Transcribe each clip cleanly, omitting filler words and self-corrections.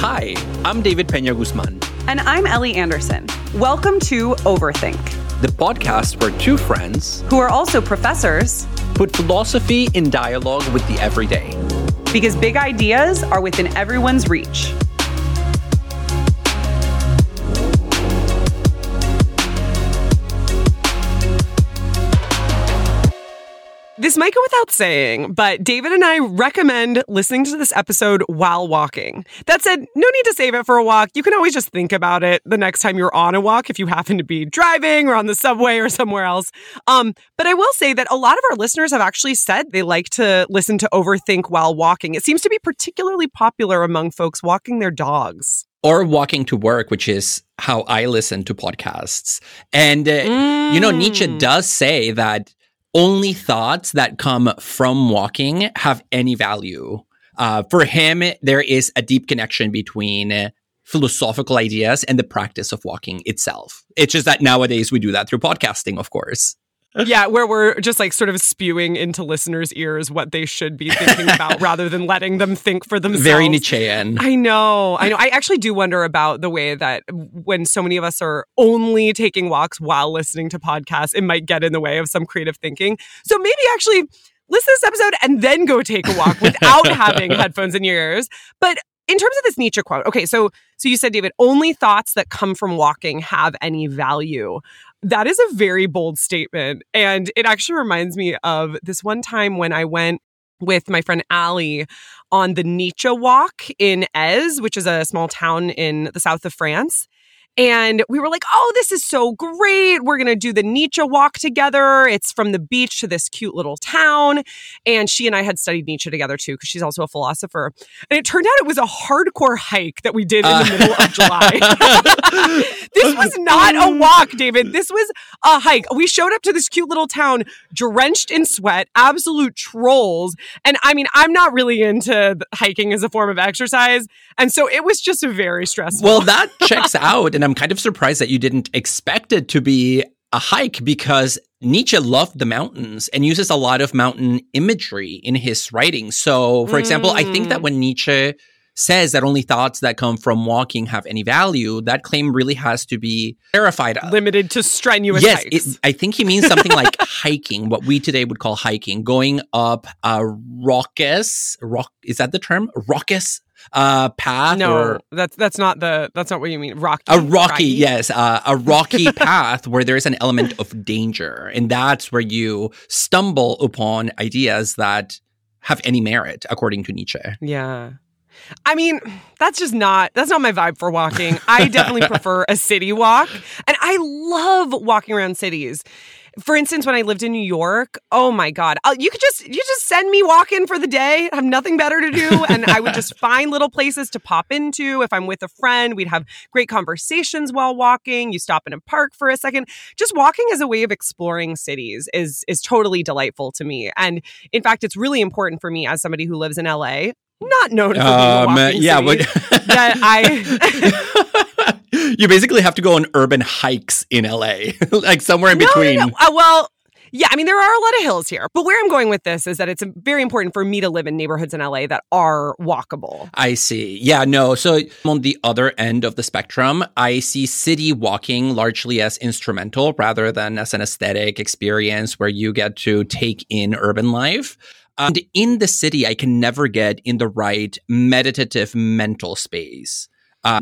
Hi, I'm David Peña Guzman. And I'm Ellie Anderson. Welcome to Overthink, the podcast where two friends, who are also professors, put philosophy in dialogue with the everyday. Because big ideas are within everyone's reach. This might go without saying, but David and I recommend listening to this episode while walking. That said, no need to save it for a walk. You can always just think about it the next time you're on a walk if you happen to be driving or on the subway or somewhere else. But I will say that a lot of our listeners have actually said they like to listen to Overthink while walking. It seems to be particularly popular among folks walking their dogs. Or walking to work, which is how I listen to podcasts. And, Nietzsche does say that only thoughts that come from walking have any value. For him, there is a deep connection between philosophical ideas and the practice of walking itself. It's just that nowadays we do that through podcasting, of course. Yeah, where we're just like sort of spewing into listeners' ears what they should be thinking about rather than letting them think for themselves. Very Nietzschean. I know. I actually do wonder about the way that when so many of us are only taking walks while listening to podcasts, it might get in the way of some creative thinking. So maybe actually listen to this episode and then go take a walk without having headphones in your ears. But in terms of this Nietzsche quote, okay, so you said, David, only thoughts that come from walking have any value. That is a very bold statement. And it actually reminds me of this one time when I went with my friend Allie on the Nietzsche walk in Eze, which is a small town in the south of France. And we were like, oh, this is so great. We're going to do the Nietzsche walk together. It's from the beach to this cute little town. And she and I had studied Nietzsche together, too, because she's also a philosopher. And it turned out it was a hardcore hike that we did in the middle of July. This was not a walk, David. This was a hike. We showed up to this cute little town drenched in sweat, absolute trolls. And I mean, I'm not really into hiking as a form of exercise. And so it was just very stressful. Well, that checks out. And I'm kind of surprised that you didn't expect it to be a hike because Nietzsche loved the mountains and uses a lot of mountain imagery in his writing. So, for example, I think that when Nietzsche says that only thoughts that come from walking have any value, that claim really has to be clarified. Limited to strenuous hikes. Yes, I think he means something like hiking, what we today would call hiking, going up a raucous path. No, that's not what you mean. Rocky. Yes, a rocky path where there is an element of danger, and that's where you stumble upon ideas that have any merit, according to Nietzsche. Yeah. I mean, that's not my vibe for walking. I definitely prefer a city walk. And I love walking around cities. For instance, when I lived in New York, oh my God, you could just send me walking for the day. I have nothing better to do. And I would just find little places to pop into. If I'm with a friend, we'd have great conversations while walking. You stop in a park for a second. Just walking as a way of exploring cities is totally delightful to me. And in fact, it's really important for me as somebody who lives in LA. Not known for walking that I... You basically have to go on urban hikes in LA, like somewhere in between. No. Well, yeah, I mean, there are a lot of hills here. But where I'm going with this is that it's very important for me to live in neighborhoods in LA that are walkable. I see. Yeah, no. So on the other end of the spectrum, I see city walking largely as instrumental rather than as an aesthetic experience where you get to take in urban life. And in the city, I can never get in the right meditative mental space.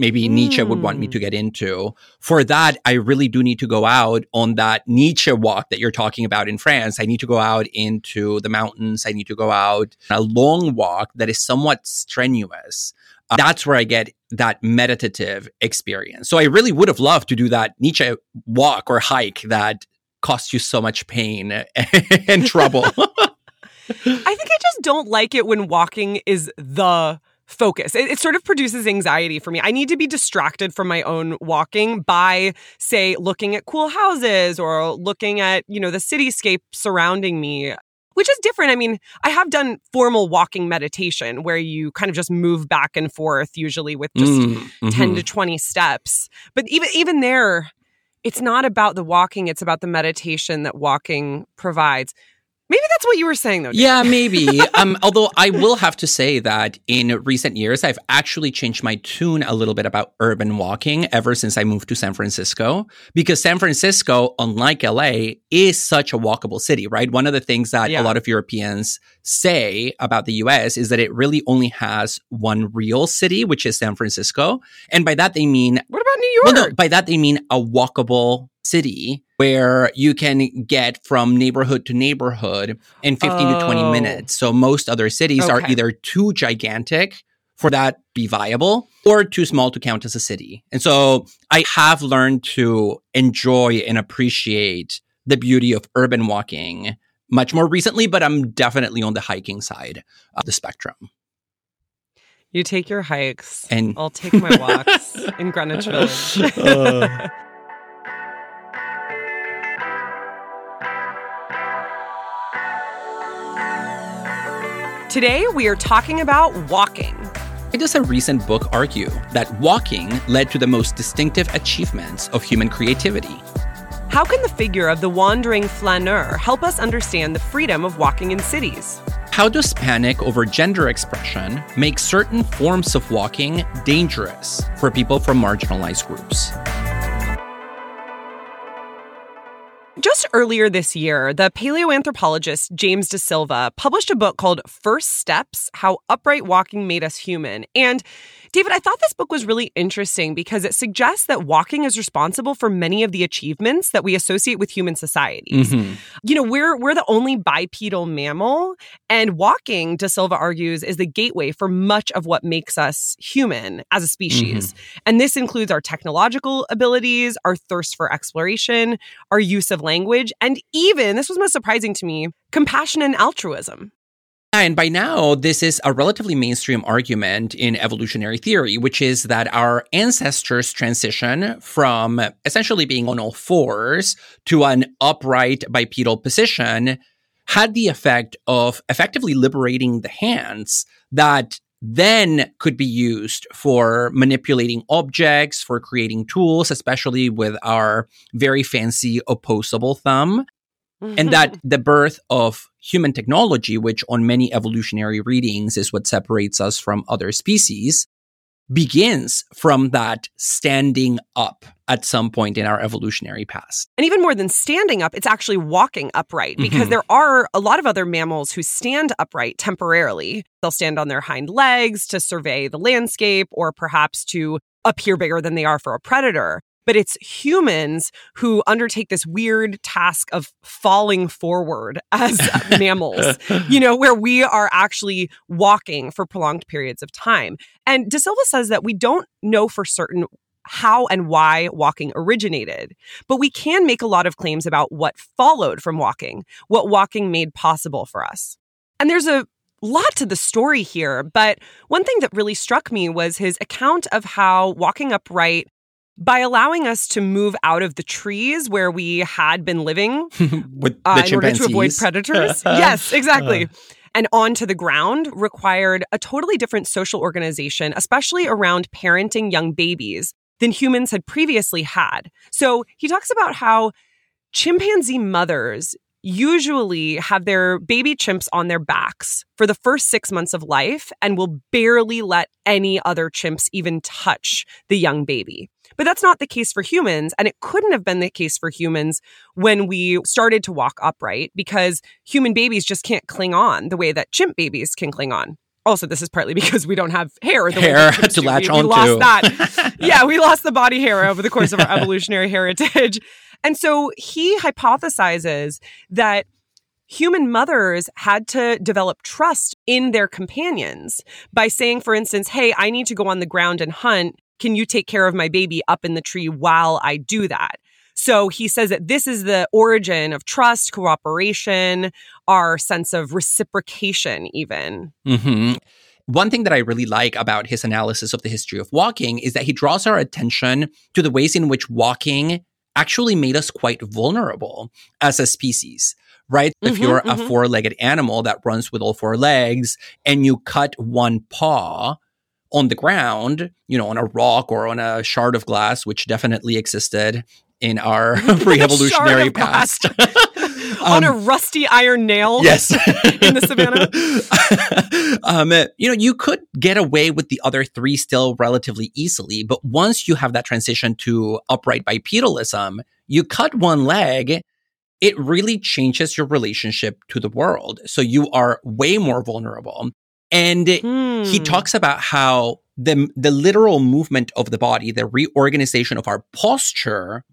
Maybe Nietzsche would want me to get into. For that, I really do need to go out on that Nietzsche walk that you're talking about in France. I need to go out into the mountains. I need to go out on a long walk that is somewhat strenuous. That's where I get that meditative experience. So I really would have loved to do that Nietzsche walk or hike that costs you so much pain and trouble. I think I just don't like it when walking is the focus. It sort of produces anxiety for me. I need to be distracted from my own walking by, say, looking at cool houses or looking at, the cityscape surrounding me, which is different. I mean, I have done formal walking meditation where you kind of just move back and forth, usually with just 10 to 20 steps. But even there, it's not about the walking. It's about the meditation that walking provides. Maybe that's what you were saying, though. David. Yeah, maybe. Although I will have to say that in recent years, I've actually changed my tune a little bit about urban walking ever since I moved to San Francisco, because San Francisco, unlike LA, is such a walkable city, right? One of the things that a lot of Europeans say about the US is that it really only has one real city, which is San Francisco. And by that, they mean... What about New York? Well, no, by that, they mean a walkable city where you can get from neighborhood to neighborhood in 15 to 20 minutes. So most other cities are either too gigantic for that be viable or too small to count as a city. And so I have learned to enjoy and appreciate the beauty of urban walking much more recently, but I'm definitely on the hiking side of the spectrum. You take your hikes and I'll take my walks in Greenwich Village. Today, we are talking about walking. Why does a recent book argue that walking led to the most distinctive achievements of human creativity? How can the figure of the wandering flaneur help us understand the freedom of walking in cities? How does panic over gender expression make certain forms of walking dangerous for people from marginalized groups? Just earlier this year, the paleoanthropologist James DeSilva published a book called First Steps: How Upright Walking Made Us Human. And David, I thought this book was really interesting because it suggests that walking is responsible for many of the achievements that we associate with human societies. Mm-hmm. You know, we're the only bipedal mammal, and walking, DeSilva argues, is the gateway for much of what makes us human as a species. Mm-hmm. And this includes our technological abilities, our thirst for exploration, our use of language, and even, this was most surprising to me, compassion and altruism. And by now, this is a relatively mainstream argument in evolutionary theory, which is that our ancestors transition from essentially being on all fours to an upright bipedal position had the effect of effectively liberating the hands that then could be used for manipulating objects, for creating tools, especially with our very fancy opposable thumb. And that the birth of human technology, which on many evolutionary readings is what separates us from other species, begins from that standing up at some point in our evolutionary past. And even more than standing up, it's actually walking upright, because there are a lot of other mammals who stand upright temporarily. They'll stand on their hind legs to survey the landscape or perhaps to appear bigger than they are for a predator. But it's humans who undertake this weird task of falling forward as mammals, you know, where we are actually walking for prolonged periods of time. And DeSilva says that we don't know for certain how and why walking originated, but we can make a lot of claims about what followed from walking, what walking made possible for us. And there's a lot to the story here, but one thing that really struck me was his account of how walking upright, by allowing us to move out of the trees where we had been living with the chimpanzees, in order to avoid predators. Yes, exactly. And onto the ground required a totally different social organization, especially around parenting young babies, than humans had previously had. So he talks about how chimpanzee mothers usually have their baby chimps on their backs for the first 6 months of life and will barely let any other chimps even touch the young baby. But that's not the case for humans, and it couldn't have been the case for humans when we started to walk upright, because human babies just can't cling on the way that chimp babies can cling on. Also, this is partly because we don't have hair. We lost that. Yeah, we lost the body hair over the course of our evolutionary heritage. And so he hypothesizes that human mothers had to develop trust in their companions by saying, for instance, hey, I need to go on the ground and hunt. Can you take care of my baby up in the tree while I do that? So he says that this is the origin of trust, cooperation, our sense of reciprocation even. Mm-hmm. One thing that I really like about his analysis of the history of walking is that he draws our attention to the ways in which walking actually made us quite vulnerable as a species, right? Mm-hmm, if you're a four-legged animal that runs with all four legs and you cut one paw on the ground, you know, on a rock or on a shard of glass, which definitely existed in our pre-evolutionary past. On a rusty iron nail. Yes. In the savannah. You could get away with the other three still relatively easily, but once you have that transition to upright bipedalism, you cut one leg, it really changes your relationship to the world. So you are way more vulnerable. And he talks about how the literal movement of the body, the reorganization of our posture,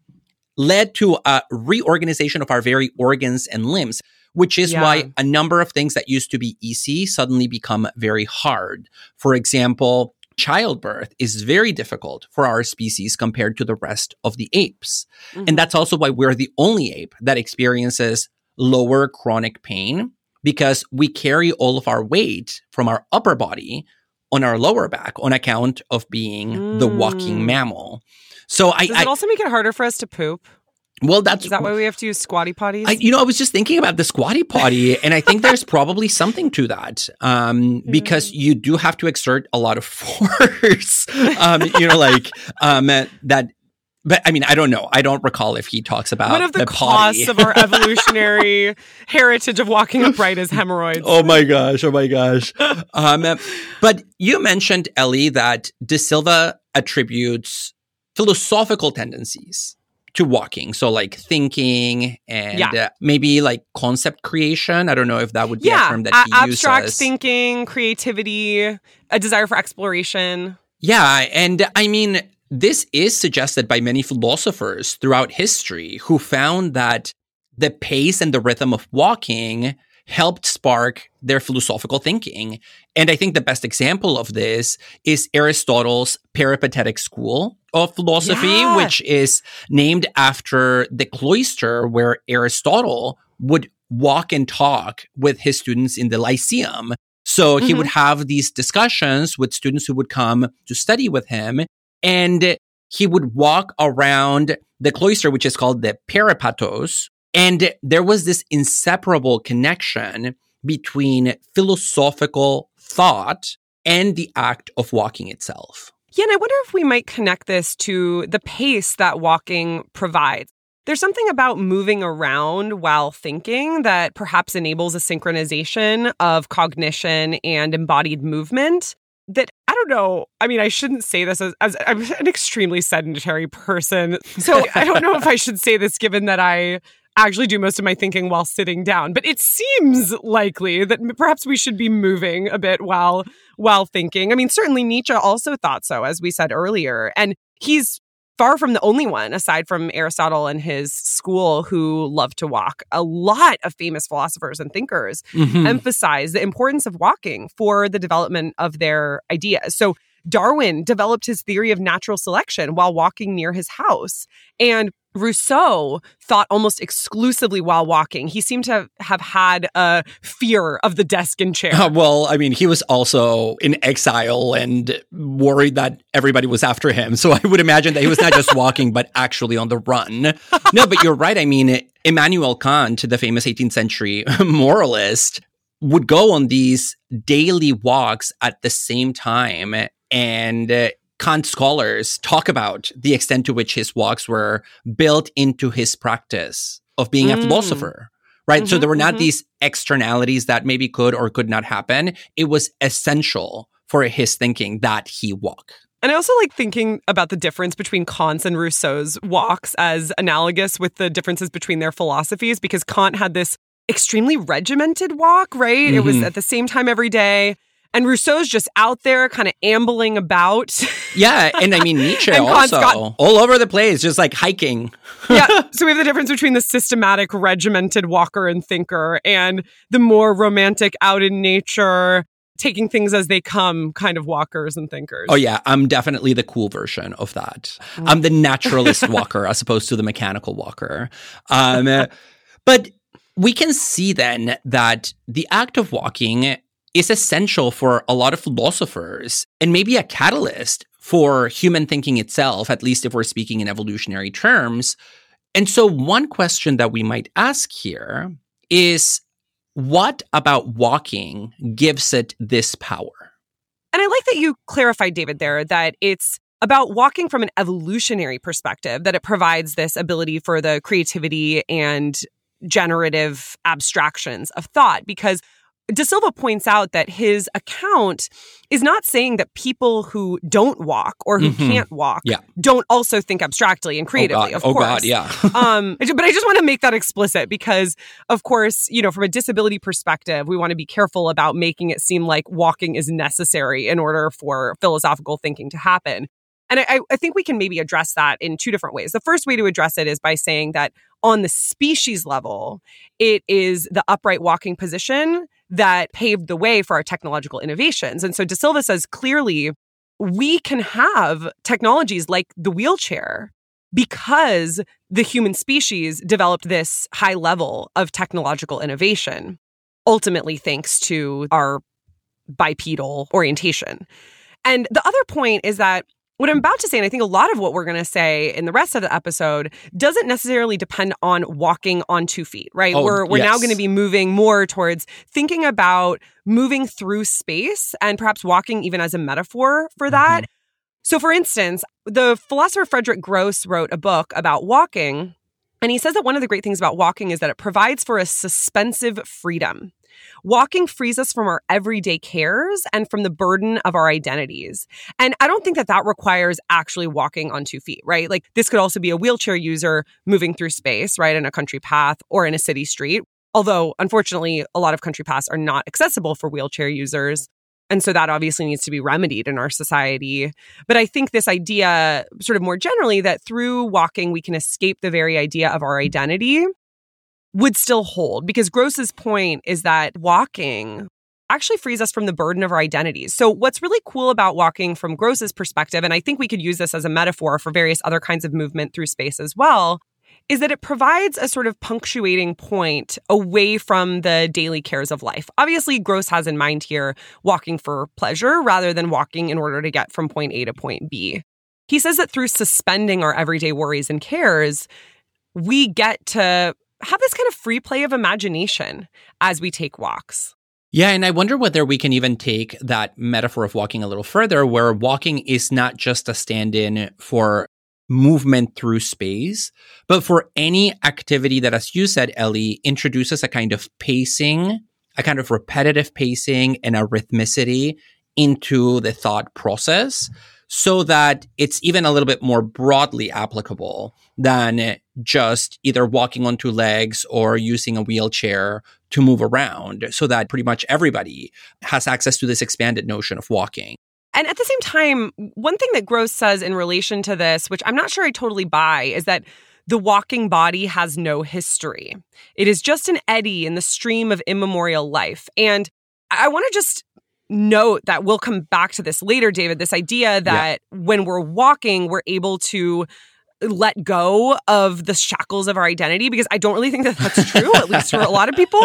led to a reorganization of our very organs and limbs, which is why a number of things that used to be easy suddenly become very hard. For example, childbirth is very difficult for our species compared to the rest of the apes. Mm-hmm. And that's also why we're the only ape that experiences lower chronic pain, because we carry all of our weight from our upper body on our lower back on account of being the walking mammal. So Does it also make it harder for us to poop? Well, is that why we have to use squatty potties? I was just thinking about the squatty potty, and I think there's probably something to that, because you do have to exert a lot of force, that. But I mean, I don't know. I don't recall if he talks about one of the costs of our evolutionary heritage of walking upright is hemorrhoids. Oh my gosh. But you mentioned, Ellie, that DeSilva attributes philosophical tendencies to walking. So like thinking and maybe like concept creation. I don't know if that would be a term that he uses. Abstract thinking, creativity, a desire for exploration. Yeah. And I mean, this is suggested by many philosophers throughout history who found that the pace and the rhythm of walking helped spark their philosophical thinking. And I think the best example of this is Aristotle's peripatetic school of philosophy, which is named after the cloister where Aristotle would walk and talk with his students in the Lyceum. So he would have these discussions with students who would come to study with him. And he would walk around the cloister, which is called the Peripatos. And there was this inseparable connection between philosophical thought and the act of walking itself. Yeah, and I wonder if we might connect this to the pace that walking provides. There's something about moving around while thinking that perhaps enables a synchronization of cognition and embodied movement that, I don't know, I mean, I shouldn't say this as I'm an extremely sedentary person, so I don't know if I should say this given that I actually do most of my thinking while sitting down, but it seems likely that perhaps we should be moving a bit while thinking. I mean, certainly Nietzsche also thought so, as we said earlier, and he's far from the only one, aside from Aristotle and his school, who loved to walk. A lot of famous philosophers and thinkers emphasize the importance of walking for the development of their ideas. So Darwin developed his theory of natural selection while walking near his house. And Rousseau thought almost exclusively while walking. He seemed to have had a fear of the desk and chair. Well, I mean, he was also in exile and worried that everybody was after him. So I would imagine that he was not just walking, but actually on the run. No, but you're right. I mean, Immanuel Kant, the famous 18th century moralist, would go on these daily walks at the same time. And Kant scholars talk about the extent to which his walks were built into his practice of being a philosopher, right? So there were not these externalities that maybe could or could not happen. It was essential for his thinking that he walk. And I also like thinking about the difference between Kant's and Rousseau's walks as analogous with the differences between their philosophies, because Kant had this extremely regimented walk, right? It was at the same time every day. And Rousseau's just out there kind of ambling about. Yeah, and I mean, Nietzsche also all over the place, just like hiking. Yeah, so we have the difference between the systematic, regimented walker and thinker and the more romantic, out in nature, taking things as they come kind of walkers and thinkers. Oh yeah, I'm definitely the cool version of that. I'm the naturalist walker as opposed to the mechanical walker. But we can see then that the act of walking is essential for a lot of philosophers and maybe a catalyst for human thinking itself, at least if we're speaking in evolutionary terms. And so one question that we might ask here is, what about walking gives it this power? And I like that you clarified, David, there, that it's about walking from an evolutionary perspective, that it provides this ability for the creativity and generative abstractions of thought, because DeSilva points out that his account is not saying that people who don't walk or who can't walk don't also think abstractly and creatively, of course. But I just want to make that explicit because, of course, you know, from a disability perspective, we want to be careful about making it seem like walking is necessary in order for philosophical thinking to happen. And I think we can maybe address that in two different ways. The first way to address it is by saying that on the species level, it is the upright walking position that paved the way for our technological innovations. And so DeSilva says clearly we can have technologies like the wheelchair because the human species developed this high level of technological innovation, ultimately thanks to our bipedal orientation. And the other point is that what I'm about to say, and I think a lot of what we're going to say in the rest of the episode, doesn't necessarily depend on walking on 2 feet, right? We're now going to be moving more towards thinking about moving through space and perhaps walking even as a metaphor for that. So for instance, the philosopher Frederick Gross wrote a book about walking, and he says that one of the great things about walking is that it provides for a suspensive freedom. Walking frees us from our everyday cares and from the burden of our identities. And I don't think that that requires actually walking on 2 feet, right? Like this could also be a wheelchair user moving through space, right, in a country path or in a city street. Although, unfortunately, a lot of country paths are not accessible for wheelchair users. And so that obviously needs to be remedied in our society. But I think this idea, sort of more generally, that through walking, we can escape the very idea of our identity would still hold, because Gross's point is that walking actually frees us from the burden of our identities. So what's really cool about walking from Gross's perspective, and I think we could use this as a metaphor for various other kinds of movement through space as well, is that it provides a sort of punctuating point away from the daily cares of life. Obviously, Gross has in mind here walking for pleasure rather than walking in order to get from point A to point B. He says that through suspending our everyday worries and cares, we get to have this kind of free play of imagination as we take walks. Yeah, and I wonder whether we can even take that metaphor of walking a little further, where walking is not just a stand-in for movement through space, but for any activity that, as you said, Ellie, introduces a kind of pacing, a kind of repetitive pacing and a rhythmicity into the thought process, so that it's even a little bit more broadly applicable than just either walking on two legs or using a wheelchair to move around, so that pretty much everybody has access to this expanded notion of walking. And at the same time, one thing that Gross says in relation to this, which I'm not sure I totally buy, is that the walking body has no history. It is just an eddy in the stream of immemorial life. And I want to just note that we'll come back to this later, David, this idea that when we're walking, we're able to let go of the shackles of our identity, because I don't really think that that's true, at least for a lot of people.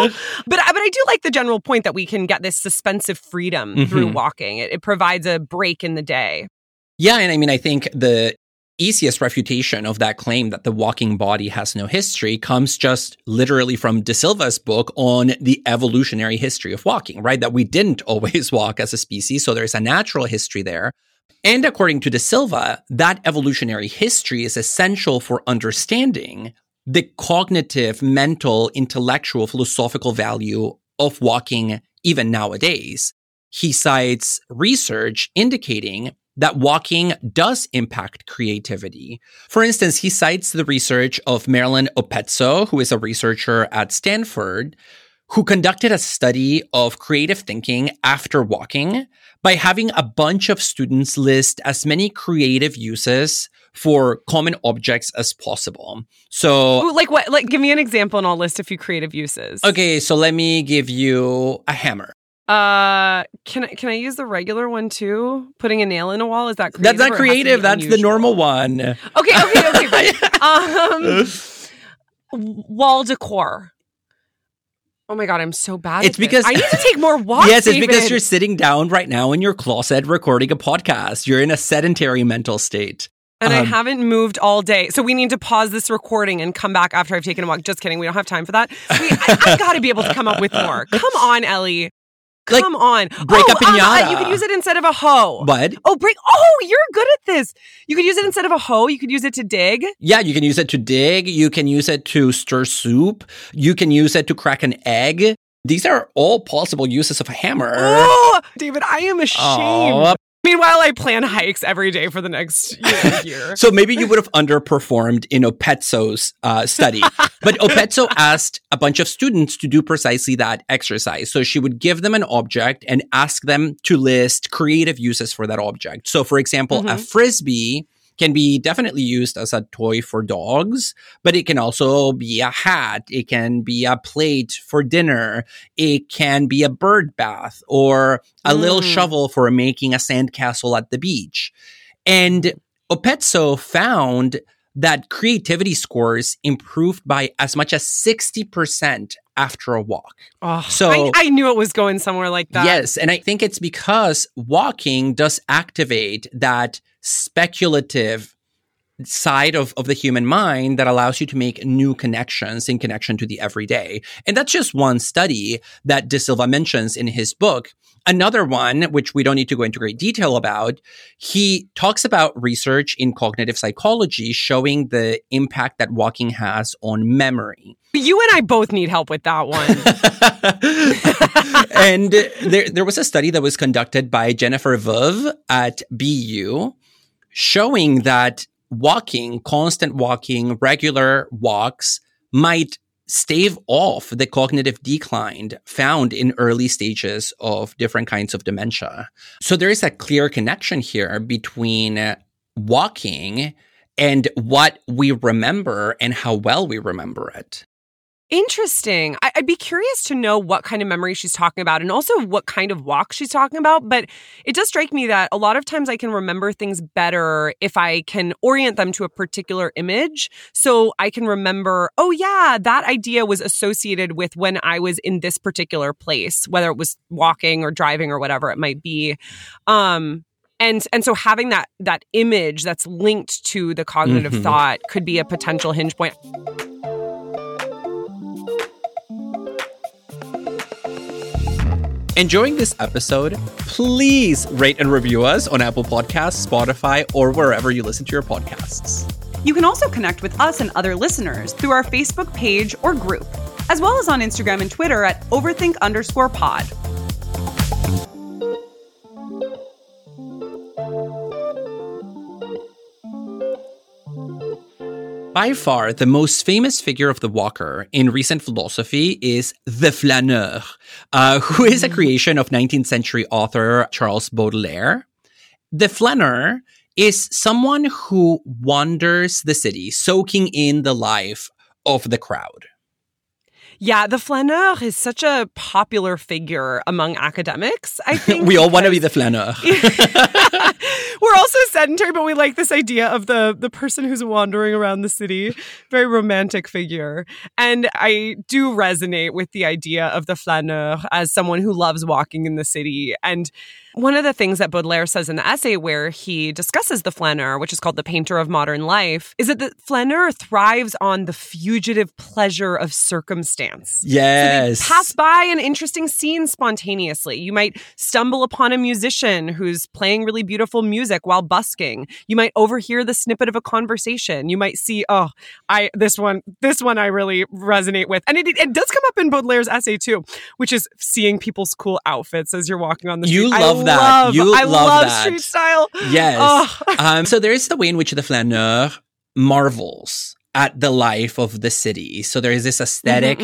But I do like the general point that we can get this suspensive freedom through walking. It provides a break in the day. Yeah, and I mean, I think the easiest refutation of that claim that the walking body has no history comes just literally from DeSilva's book on the evolutionary history of walking, right? That we didn't always walk as a species, so there's a natural history there. And according to DeSilva, that evolutionary history is essential for understanding the cognitive, mental, intellectual, philosophical value of walking even nowadays. He cites research indicating that walking does impact creativity. For instance, he cites the research of Marily Oppezzo, who is a researcher at Stanford, who conducted a study of creative thinking after walking by having a bunch of students list as many creative uses for common objects as possible. So, ooh, like what? Like, give me an example and I'll list a few creative uses. Okay, so let me give you a hammer. Can I use the regular one too? Putting a nail in a wall, is that creative? That's not creative. That's unusual? The normal one. Okay. Right. Wall decor. Oh my God, I'm so bad at this. Because I need to take more walks. Yes, it's David. Because you're sitting down right now in your closet recording a podcast. You're in a sedentary mental state. And I haven't moved all day. So we need to pause this recording and come back after I've taken a walk. Just kidding. We don't have time for that. I got to be able to come up with more. Come on, Ellie. Come on. Break up pinata. You could use it instead of a hoe. What? You're good at this. You could use it instead of a hoe. You could use it to dig. Yeah, you can use it to dig. You can use it to stir soup. You can use it to crack an egg. These are all possible uses of a hammer. Oh, David, I am ashamed. Meanwhile, I plan hikes every day for the next year. So maybe you would have underperformed in Oppezzo's study. But Oppezzo asked a bunch of students to do precisely that exercise. So she would give them an object and ask them to list creative uses for that object. So, for example, a frisbee can be definitely used as a toy for dogs, but it can also be a hat. It can be a plate for dinner. It can be a bird bath or a little shovel for making a sandcastle at the beach. And Oppezzo found that creativity scores improved by as much as 60% after a walk. Oh, so I knew it was going somewhere like that. Yes, and I think it's because walking does activate that speculative side of the human mind that allows you to make new connections in connection to the everyday. And that's just one study that DeSilva mentions in his book. Another one, which we don't need to go into great detail about, he talks about research in cognitive psychology showing the impact that walking has on memory. You and I both need help with that one. And there was a study that was conducted by Jennifer Vov at BU showing that walking, constant walking, regular walks might stave off the cognitive decline found in early stages of different kinds of dementia. So there is a clear connection here between walking and what we remember and how well we remember it. Interesting. I'd be curious to know what kind of memory she's talking about and also what kind of walk she's talking about. But it does strike me that a lot of times I can remember things better if I can orient them to a particular image. So I can remember, that idea was associated with when I was in this particular place, whether it was walking or driving or whatever it might be. And so having that image that's linked to the cognitive thought could be a potential hinge point. Enjoying this episode, please rate and review us on Apple Podcasts, Spotify, or wherever you listen to your podcasts. You can also connect with us and other listeners through our Facebook page or group, as well as on Instagram and Twitter at @overthink_pod. By far, the most famous figure of the walker in recent philosophy is the Flaneur, who is a creation of 19th century author Charles Baudelaire. The Flaneur is someone who wanders the city, soaking in the life of the crowd. Yeah, the Flaneur is such a popular figure among academics, I think. We all want to be the Flaneur. We're also sedentary, but we like this idea of the person who's wandering around the city. Very romantic figure. And I do resonate with the idea of the flaneur as someone who loves walking in the city. And one of the things that Baudelaire says in the essay where he discusses the flaneur, which is called the Painter of Modern Life, is that the flaneur thrives on the fugitive pleasure of circumstance. Yes. So they pass by an interesting scene spontaneously. You might stumble upon a musician who's playing really beautiful music while busking. You might overhear the snippet of a conversation. You might see, this one I really resonate with. And it does come up in Baudelaire's essay too, which is seeing people's cool outfits as you're walking on the street. I love that. Street style. Yes. So there is the way in which the flaneur marvels at the life of the city. So there is this aesthetic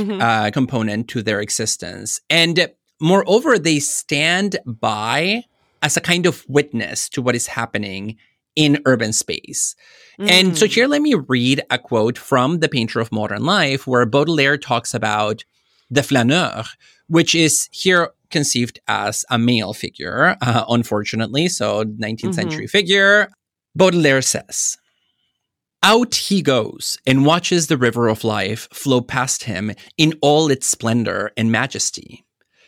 component to their existence. And moreover, they stand by as a kind of witness to what is happening in urban space. And so here, let me read a quote from The Painter of Modern Life, where Baudelaire talks about the flaneur, which is here conceived as a male figure, unfortunately, so 19th century figure. Baudelaire says, "Out he goes and watches the river of life flow past him in all its splendor and majesty.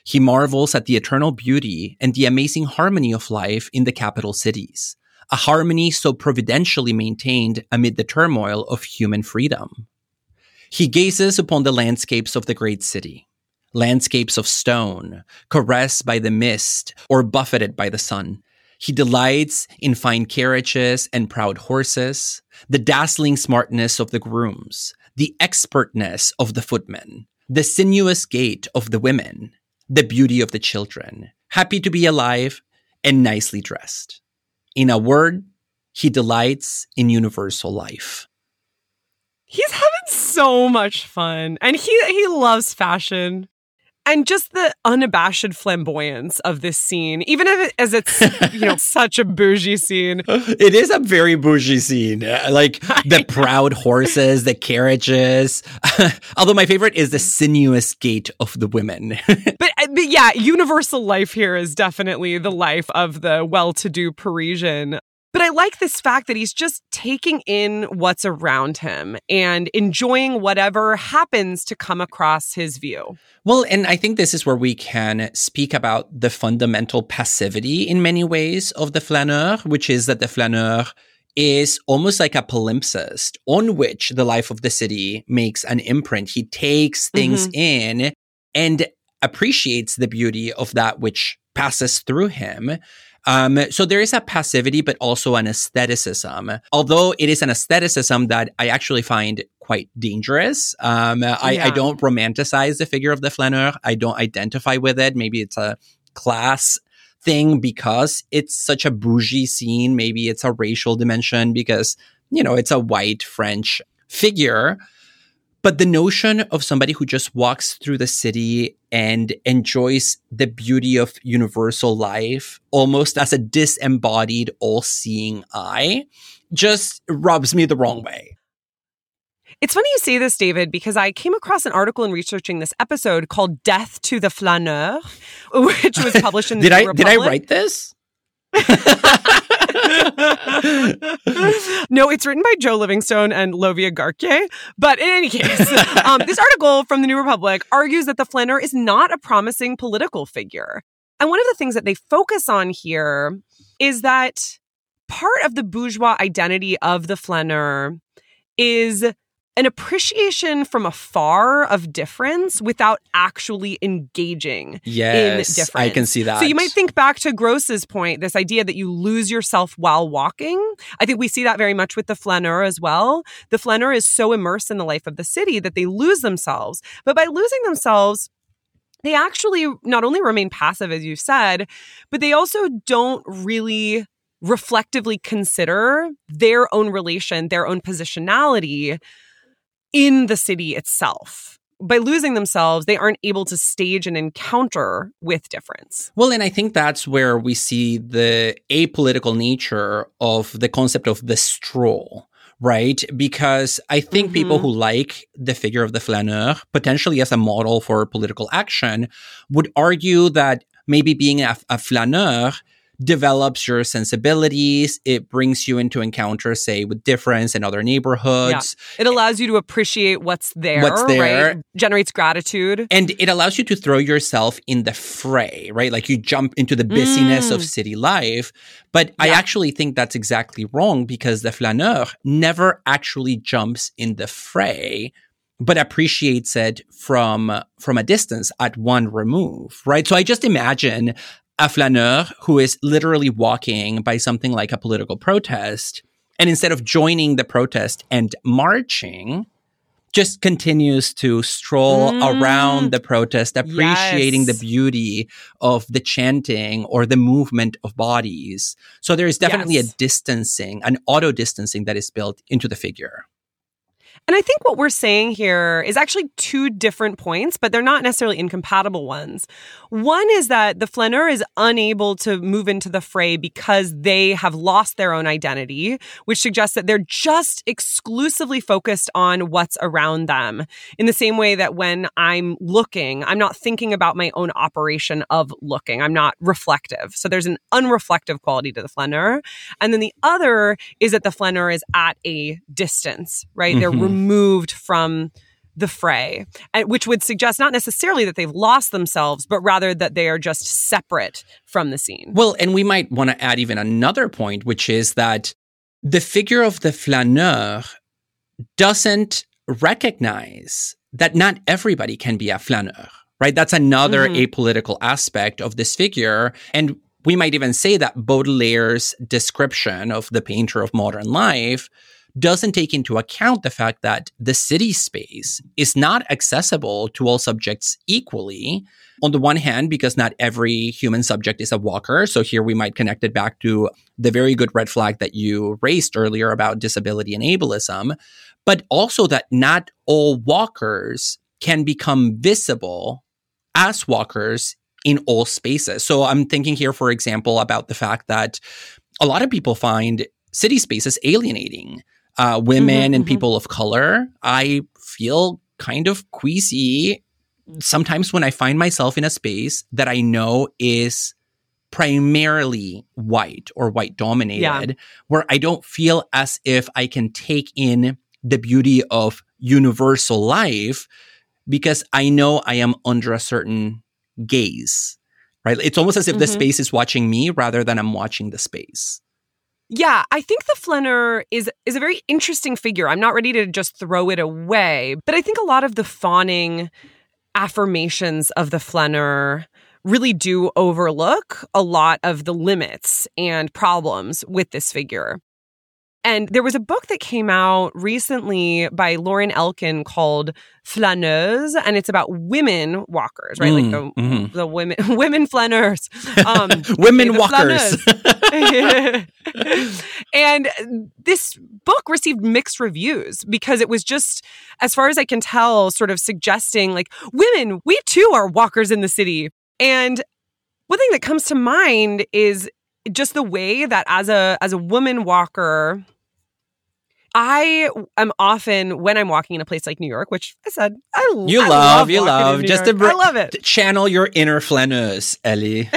He marvels at the eternal beauty and the amazing harmony of life in the capital cities, a harmony so providentially maintained amid the turmoil of human freedom. He gazes upon the landscapes of the great city, landscapes of stone, caressed by the mist or buffeted by the sun. He delights in fine carriages and proud horses, the dazzling smartness of the grooms, the expertness of the footmen, the sinuous gait of the women, the beauty of the children, happy to be alive and nicely dressed. In a word, he delights in universal life. He's having so much fun. And he loves fashion. And just the unabashed flamboyance of this scene, even as it's, you know, such a bougie scene. It is a very bougie scene. Like the proud horses, the carriages. Although my favorite is the sinuous gait of the women. But yeah, universal life here is definitely the life of the well-to-do Parisian. But I like this fact that he's just taking in what's around him and enjoying whatever happens to come across his view. Well, and I think this is where we can speak about the fundamental passivity in many ways of the flaneur, which is that the flaneur is almost like a palimpsest on which the life of the city makes an imprint. He takes things in and appreciates the beauty of that which passes through him. So there is a passivity, but also an aestheticism, although it is an aestheticism that I actually find quite dangerous. I don't romanticize the figure of the flaneur. I don't identify with it. Maybe it's a class thing because it's such a bougie scene. Maybe it's a racial dimension because, you know, it's a white French figure. But the notion of somebody who just walks through the city and enjoys the beauty of universal life almost as a disembodied, all-seeing eye just rubs me the wrong way. It's funny you say this, David, because I came across an article in researching this episode called Death to the Flaneur, which was published in the New Republic. Did I write this? No, it's written by Joe Livingstone and Lovia Garcia. But in any case, this article from the New Republic argues that the flaneur is not a promising political figure. And one of the things that they focus on here is that part of the bourgeois identity of the flaneur is an appreciation from afar of difference without actually engaging in difference. I can see that. So you might think back to Gross's point, this idea that you lose yourself while walking. I think we see that very much with the flaneur as well. The flaneur is so immersed in the life of the city that they lose themselves. But by losing themselves, they actually not only remain passive, as you said, but they also don't really reflectively consider their own relation, their own positionality in the city itself. By losing themselves, they aren't able to stage an encounter with difference. Well, and I think that's where we see the apolitical nature of the concept of the stroll, right? Because I think people who like the figure of the flaneur, potentially as a model for political action, would argue that maybe being a flaneur develops your sensibilities. It brings you into encounter, say, with difference in other neighborhoods. Yeah. It allows you to appreciate what's there, right? Generates gratitude. And it allows you to throw yourself in the fray, right? Like you jump into the busyness of city life. But I actually think that's exactly wrong because the flaneur never actually jumps in the fray, but appreciates it from a distance at one remove, right? So I just imagine a flaneur who is literally walking by something like a political protest, and instead of joining the protest and marching, just continues to stroll around the protest, appreciating the beauty of the chanting or the movement of bodies. So there is definitely a distancing, an auto-distancing that is built into the figure. And I think what we're saying here is actually two different points, but they're not necessarily incompatible ones. One is that the flaneur is unable to move into the fray because they have lost their own identity, which suggests that they're just exclusively focused on what's around them. In the same way that when I'm looking, I'm not thinking about my own operation of looking. I'm not reflective. So there's an unreflective quality to the flaneur. And then the other is that the flaneur is at a distance, right? They're removed from the fray, which would suggest not necessarily that they've lost themselves, but rather that they are just separate from the scene. Well, and we might want to add even another point, which is that the figure of the flaneur doesn't recognize that not everybody can be a flaneur, right? That's another apolitical aspect of this figure. And we might even say that Baudelaire's description of the painter of modern life doesn't take into account the fact that the city space is not accessible to all subjects equally. On the one hand, because not every human subject is a walker. So here we might connect it back to the very good red flag that you raised earlier about disability and ableism, but also that not all walkers can become visible as walkers in all spaces. So I'm thinking here, for example, about the fact that a lot of people find city spaces alienating. Women and people of color, I feel kind of queasy sometimes when I find myself in a space that I know is primarily white or white dominated, where I don't feel as if I can take in the beauty of universal life because I know I am under a certain gaze, right? It's almost as if the space is watching me rather than I'm watching the space. Yeah, I think the flaneur is a very interesting figure. I'm not ready to just throw it away, but I think a lot of the fawning affirmations of the flaneur really do overlook a lot of the limits and problems with this figure. And there was a book that came out recently by Lauren Elkin called Flaneuse, and it's about women walkers, right? Like the women flaneurs. Women walkers. And this book received mixed reviews because it was just, as far as I can tell, sort of suggesting like, women, we too are walkers in the city. And one thing that comes to mind is just the way that as a woman walker, I am often, when I'm walking in a place like New York, which I said, I love just to love it. Channel your inner flaneuse, Ellie.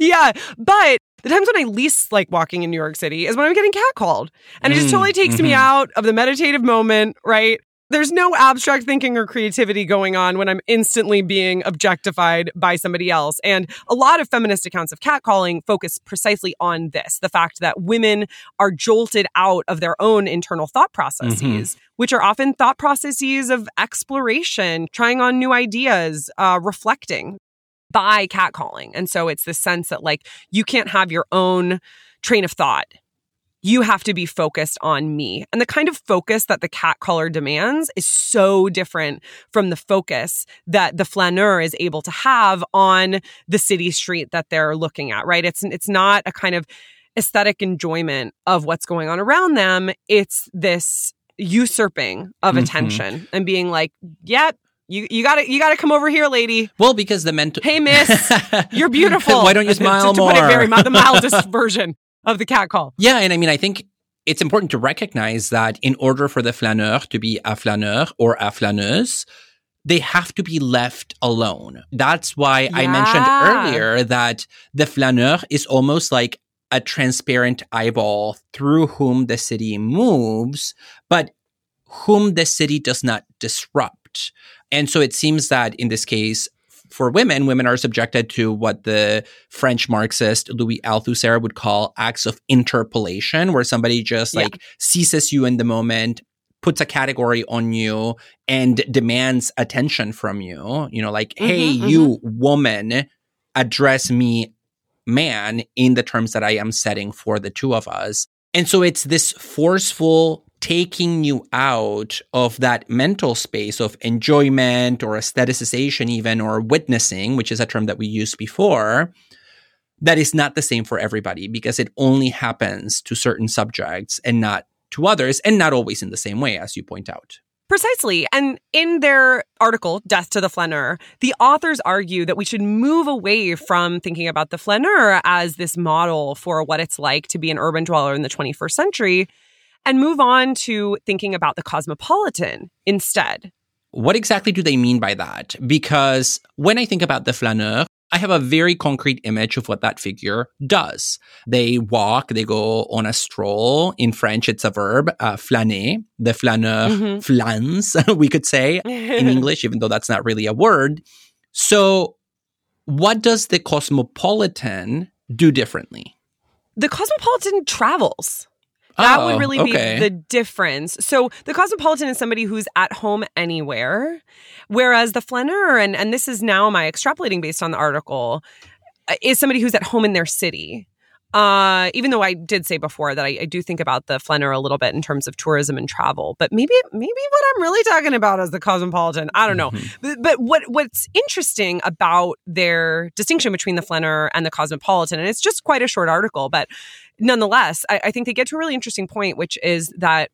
Yeah, but the times when I least like walking in New York City is when I'm getting catcalled. And it just totally takes me out of the meditative moment, right? There's no abstract thinking or creativity going on when I'm instantly being objectified by somebody else. And a lot of feminist accounts of catcalling focus precisely on this, the fact that women are jolted out of their own internal thought processes, which are often thought processes of exploration, trying on new ideas, reflecting by catcalling. And so it's this sense that like you can't have your own train of thought. You have to be focused on me. And the kind of focus that the catcaller demands is so different from the focus that the flaneur is able to have on the city street that they're looking at, right? It's not a kind of aesthetic enjoyment of what's going on around them. It's this usurping of attention and being like, yep. You gotta come over here, lady. Well, because the mental... Hey, miss, you're beautiful. Why don't you smile more? To put it very the mildest version of the catcall. Yeah, and I mean, I think it's important to recognize that in order for the flaneur to be a flaneur or a flaneuse, they have to be left alone. That's why I mentioned earlier that the flaneur is almost like a transparent eyeball through whom the city moves, but whom the city does not disrupt. And so it seems that in this case, for women, women are subjected to what the French Marxist Louis Althusser would call acts of interpolation, where somebody just like seizes you in the moment, puts a category on you, and demands attention from you. You know, like, hey, you woman, address me man in the terms that I am setting for the two of us. And so it's this forceful taking you out of that mental space of enjoyment or aestheticization even, or witnessing, which is a term that we used before, that is not the same for everybody because it only happens to certain subjects and not to others, and not always in the same way, as you point out. Precisely. And in their article, Death to the Flaneur, the authors argue that we should move away from thinking about the flaneur as this model for what it's like to be an urban dweller in the 21st century and move on to thinking about the cosmopolitan instead. What exactly do they mean by that? Because when I think about the flaneur, I have a very concrete image of what that figure does. They walk, they go on a stroll. In French, it's a verb, flâner. The flaneur flâns, we could say in English, even though that's not really a word. So what does the cosmopolitan do differently? The cosmopolitan travels. That would really be the difference. So the cosmopolitan is somebody who's at home anywhere, whereas the flaneur, and this is now my extrapolating based on the article, is somebody who's at home in their city. Even though I did say before that I do think about the flaneur a little bit in terms of tourism and travel, but maybe what I'm really talking about is the cosmopolitan. I don't know. But what's interesting about their distinction between the flaneur and the cosmopolitan, and it's just quite a short article, but nonetheless, I think they get to a really interesting point, which is that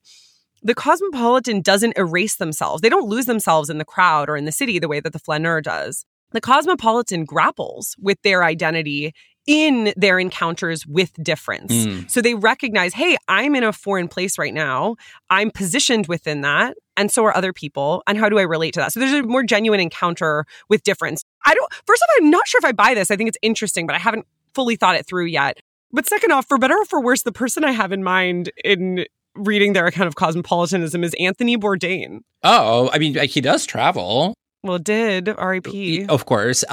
the cosmopolitan doesn't erase themselves. They don't lose themselves in the crowd or in the city the way that the flaneur does. The cosmopolitan grapples with their identity in their encounters with difference. So they recognize, hey, I'm in a foreign place right now. I'm positioned within that. And so are other people. And how do I relate to that? So there's a more genuine encounter with difference. First of all, I'm not sure if I buy this. I think it's interesting, but I haven't fully thought it through yet. But second off, for better or for worse, the person I have in mind in reading their account of cosmopolitanism is Anthony Bourdain. Oh, I mean, he does travel. Well, did R.I.P. Of course.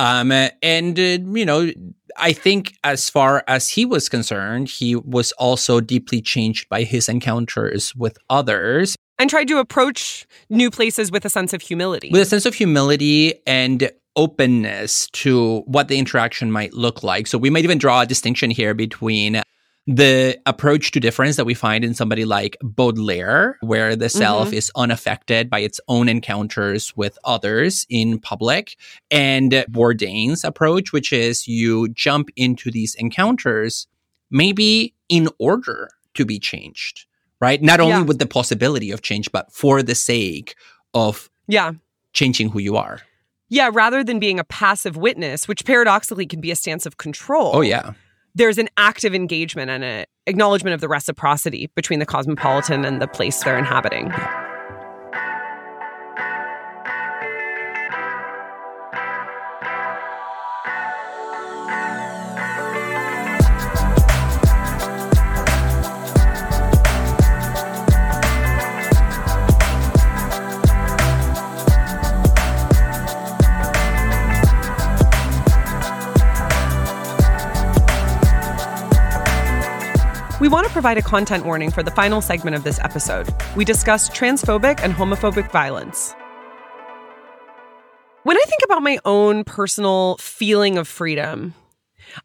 I think as far as he was concerned, he was also deeply changed by his encounters with others. And tried to approach new places with a sense of humility. With a sense of humility and openness to what the interaction might look like. So we might even draw a distinction here between the approach to difference that we find in somebody like Baudelaire, where the self is unaffected by its own encounters with others in public, and Bourdain's approach, which is you jump into these encounters maybe in order to be changed, right? Not only with the possibility of change, but for the sake of changing who you are. Yeah, rather than being a passive witness, which paradoxically can be a stance of control. Oh, yeah. There's an active engagement and an acknowledgement of the reciprocity between the cosmopolitan and the place they're inhabiting. We want to provide a content warning for the final segment of this episode. We discuss transphobic and homophobic violence. When I think about my own personal feeling of freedom,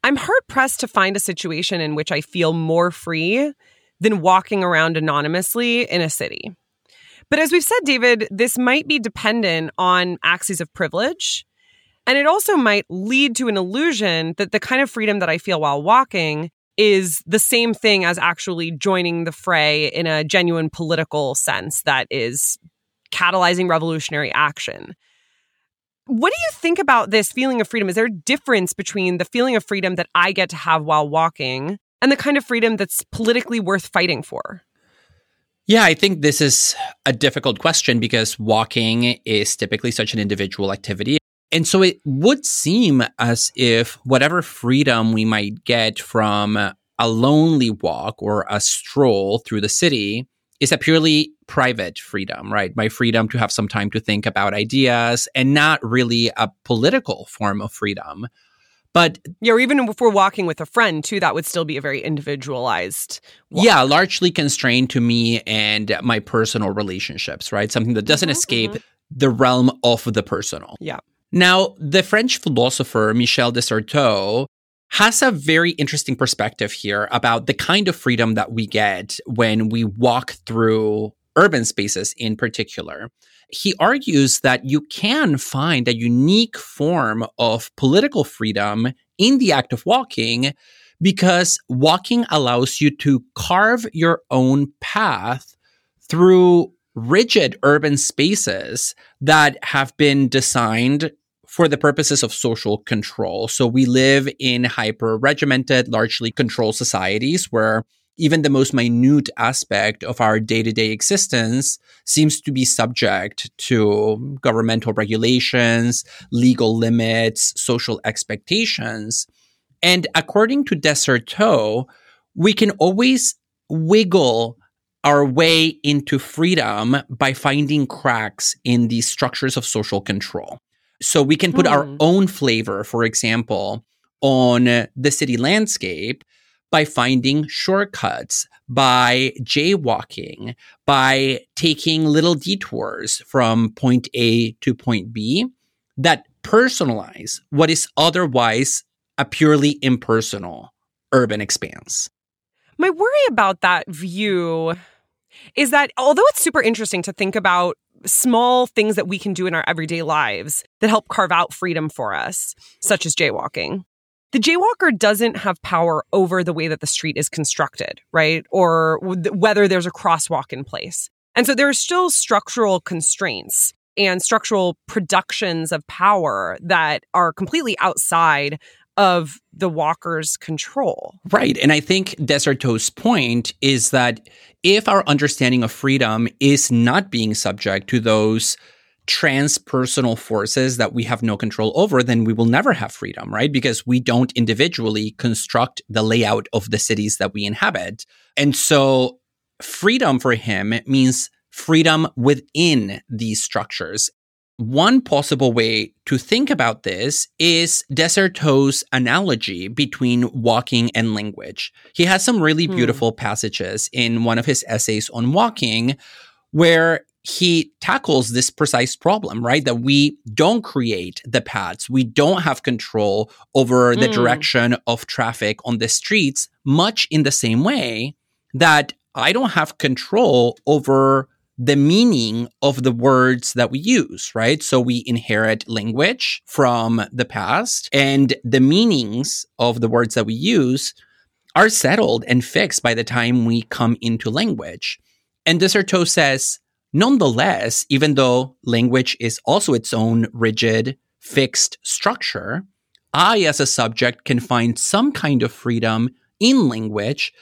I'm hard-pressed to find a situation in which I feel more free than walking around anonymously in a city. But as we've said, David, this might be dependent on axes of privilege, and it also might lead to an illusion that the kind of freedom that I feel while walking is the same thing as actually joining the fray in a genuine political sense that is catalyzing revolutionary action. What do you think about this feeling of freedom? Is there a difference between the feeling of freedom that I get to have while walking and the kind of freedom that's politically worth fighting for? Yeah, I think this is a difficult question because walking is typically such an individual activity. And so it would seem as if whatever freedom we might get from a lonely walk or a stroll through the city is a purely private freedom, right? My freedom to have some time to think about ideas and not really a political form of freedom. But yeah, or even if we're walking with a friend, too, that would still be a very individualized walk. Yeah, largely constrained to me and my personal relationships, right? Something that doesn't escape the realm of the personal. Yeah. Now, the French philosopher Michel de Certeau has a very interesting perspective here about the kind of freedom that we get when we walk through urban spaces in particular. He argues that you can find a unique form of political freedom in the act of walking because walking allows you to carve your own path through rigid urban spaces that have been designed for the purposes of social control. So we live in hyper-regimented, largely controlled societies where even the most minute aspect of our day-to-day existence seems to be subject to governmental regulations, legal limits, social expectations. And according to de Certeau, we can always wiggle our way into freedom by finding cracks in these structures of social control. So we can put our own flavor, for example, on the city landscape by finding shortcuts, by jaywalking, by taking little detours from point A to point B that personalize what is otherwise a purely impersonal urban expanse. My worry about that view is that although it's super interesting to think about small things that we can do in our everyday lives that help carve out freedom for us, such as jaywalking, the jaywalker doesn't have power over the way that the street is constructed, right? Or whether there's a crosswalk in place. And so there are still structural constraints and structural productions of power that are completely outside of the walker's control. Right. And I think De Certeau's point is that if our understanding of freedom is not being subject to those transpersonal forces that we have no control over, then we will never have freedom, right? Because we don't individually construct the layout of the cities that we inhabit. And so freedom for him means freedom within these structures. One possible way to think about this is De Certeau's analogy between walking and language. He has some really beautiful passages in one of his essays on walking where he tackles this precise problem, right? That we don't create the paths. We don't have control over the direction of traffic on the streets, much in the same way that I don't have control over the meaning of the words that we use, right? So we inherit language from the past, and the meanings of the words that we use are settled and fixed by the time we come into language. And De Certeau says, nonetheless, even though language is also its own rigid, fixed structure, I, as a subject, can find some kind of freedom in language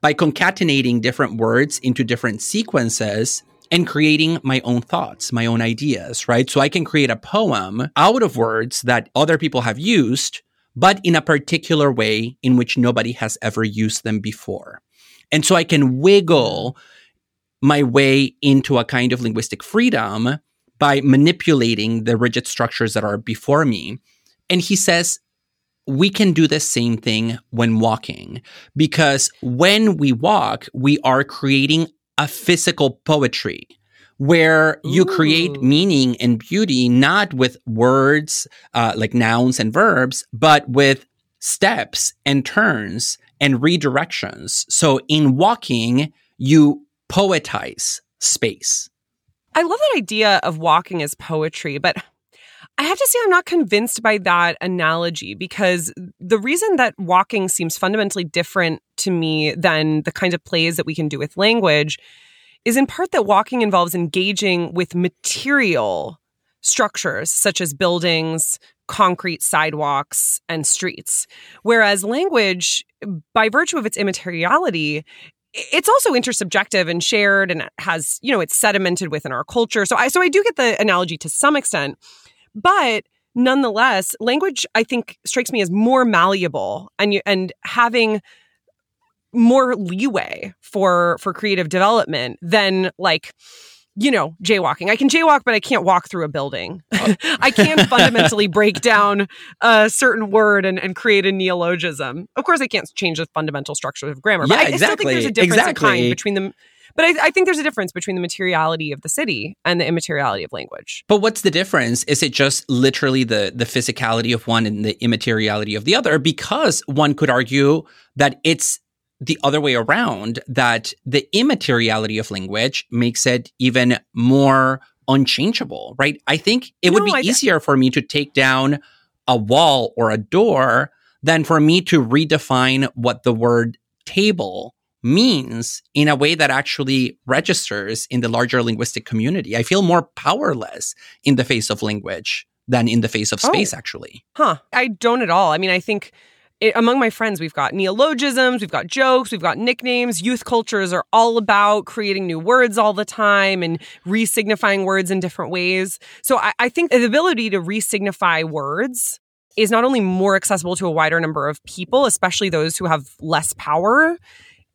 by concatenating different words into different sequences and creating my own thoughts, my own ideas, right? So I can create a poem out of words that other people have used, but in a particular way in which nobody has ever used them before. And so I can wiggle my way into a kind of linguistic freedom by manipulating the rigid structures that are before me. And he says, we can do the same thing when walking, because when we walk, we are creating a physical poetry where you create meaning and beauty, not with words like nouns and verbs, but with steps and turns and redirections. So in walking, you poetize space. I love that idea of walking as poetry, but I have to say I'm not convinced by that analogy, because the reason that walking seems fundamentally different to me than the kinds of plays that we can do with language is in part that walking involves engaging with material structures such as buildings, concrete sidewalks, and streets. Whereas language, by virtue of its immateriality, it's also intersubjective and shared and has, you know, it's sedimented within our culture. So I do get the analogy to some extent. But nonetheless, language, I think, strikes me as more malleable and having more leeway for creative development than, like, you know, jaywalking. I can jaywalk, but I can't walk through a building. Oh. I can fundamentally break down a certain word and create a neologism. Of course, I can't change the fundamental structure of grammar. Yeah, but I still think there's a difference of kind between them. But I think there's a difference between the materiality of the city and the immateriality of language. But what's the difference? Is it just literally the physicality of one and the immateriality of the other? Because one could argue that it's the other way around, that the immateriality of language makes it even more unchangeable, right? I think it would be easier for me to take down a wall or a door than for me to redefine what the word table means in a way that actually registers in the larger linguistic community. I feel more powerless in the face of language than in the face of space, actually. Huh. I don't at all. I mean, I think among my friends, we've got neologisms, we've got jokes, we've got nicknames. Youth cultures are all about creating new words all the time and re-signifying words in different ways. So I think the ability to re-signify words is not only more accessible to a wider number of people, especially those who have less power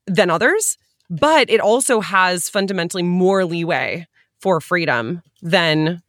than others, but it also has fundamentally more leeway for freedom than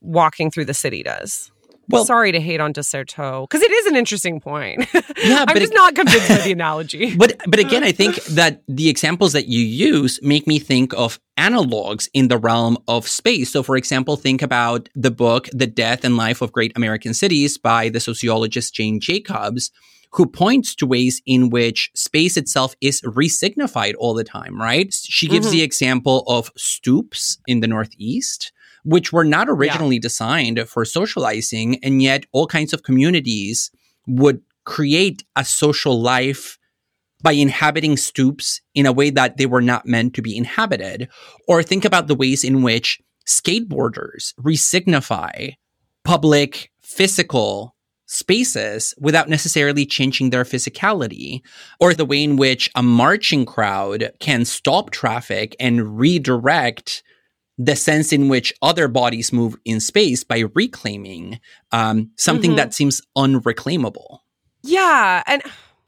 walking through the city does. Well, sorry to hate on de Certeau, because it is an interesting point. Yeah, I'm just not convinced by the analogy. But again, I think that the examples that you use make me think of analogs in the realm of space. So, for example, think about the book, The Death and Life of Great American Cities by the sociologist Jane Jacobs, who points to ways in which space itself is resignified all the time, right? She gives the example of stoops in the Northeast, which were not originally designed for socializing, and yet all kinds of communities would create a social life by inhabiting stoops in a way that they were not meant to be inhabited. Or think about the ways in which skateboarders resignify public physical spaces without necessarily changing their physicality, or the way in which a marching crowd can stop traffic and redirect the sense in which other bodies move in space by reclaiming something that seems unreclaimable. Yeah, and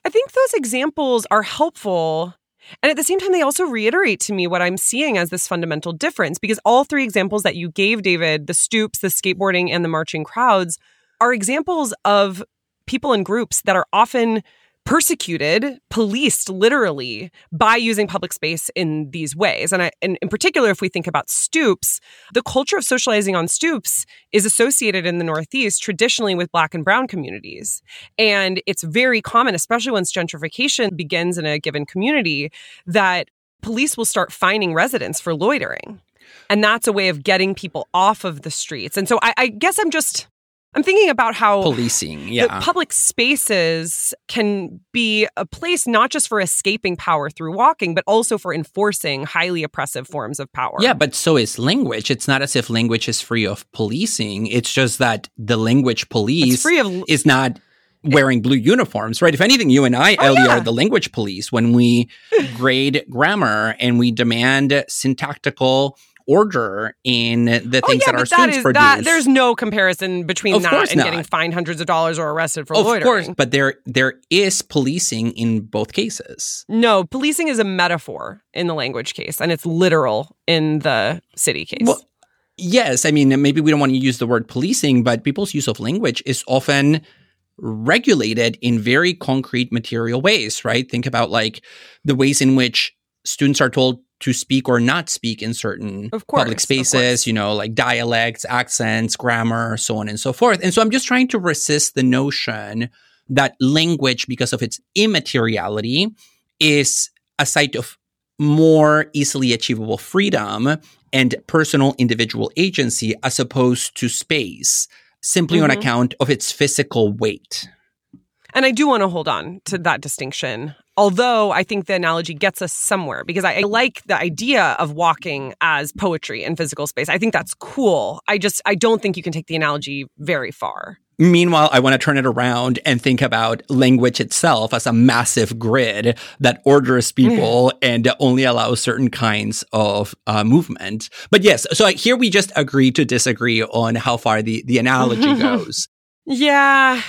I think those examples are helpful. And at the same time, they also reiterate to me what I'm seeing as this fundamental difference, because all three examples that you gave, David, the stoops, the skateboarding, and the marching crowds, are examples of people and groups that are often persecuted, policed literally by using public space in these ways. And in particular, if we think about stoops, the culture of socializing on stoops is associated in the Northeast traditionally with Black and Brown communities. And it's very common, especially once gentrification begins in a given community, that police will start fining residents for loitering. And that's a way of getting people off of the streets. And so I guess I'm thinking about how policing, the public spaces can be a place not just for escaping power through walking, but also for enforcing highly oppressive forms of power. Yeah, but so is language. It's not as if language is free of policing. It's just that the language police is not wearing blue uniforms, right? If anything, you and I, Ellie, are the language police when we grade grammar and we demand syntactical order in the things that our students produce. There's no comparison between that and getting fined hundreds of dollars or arrested for loitering. Of course, but there is policing in both cases. No, policing is a metaphor in the language case, and it's literal in the city case. Well, yes, I mean, maybe we don't want to use the word policing, but people's use of language is often regulated in very concrete material ways, right? Think about like the ways in which students are told to speak or not speak in certain public spaces, you know, like dialects, accents, grammar, so on and so forth. And so I'm just trying to resist the notion that language, because of its immateriality, is a site of more easily achievable freedom and personal individual agency as opposed to space, simply on account of its physical weight. And I do want to hold on to that distinction, although I think the analogy gets us somewhere, because I like the idea of walking as poetry in physical space. I think that's cool. I don't think you can take the analogy very far. Meanwhile, I want to turn it around and think about language itself as a massive grid that orders people and only allows certain kinds of movement. But yes, so here we just agree to disagree on how far the analogy goes. Yeah.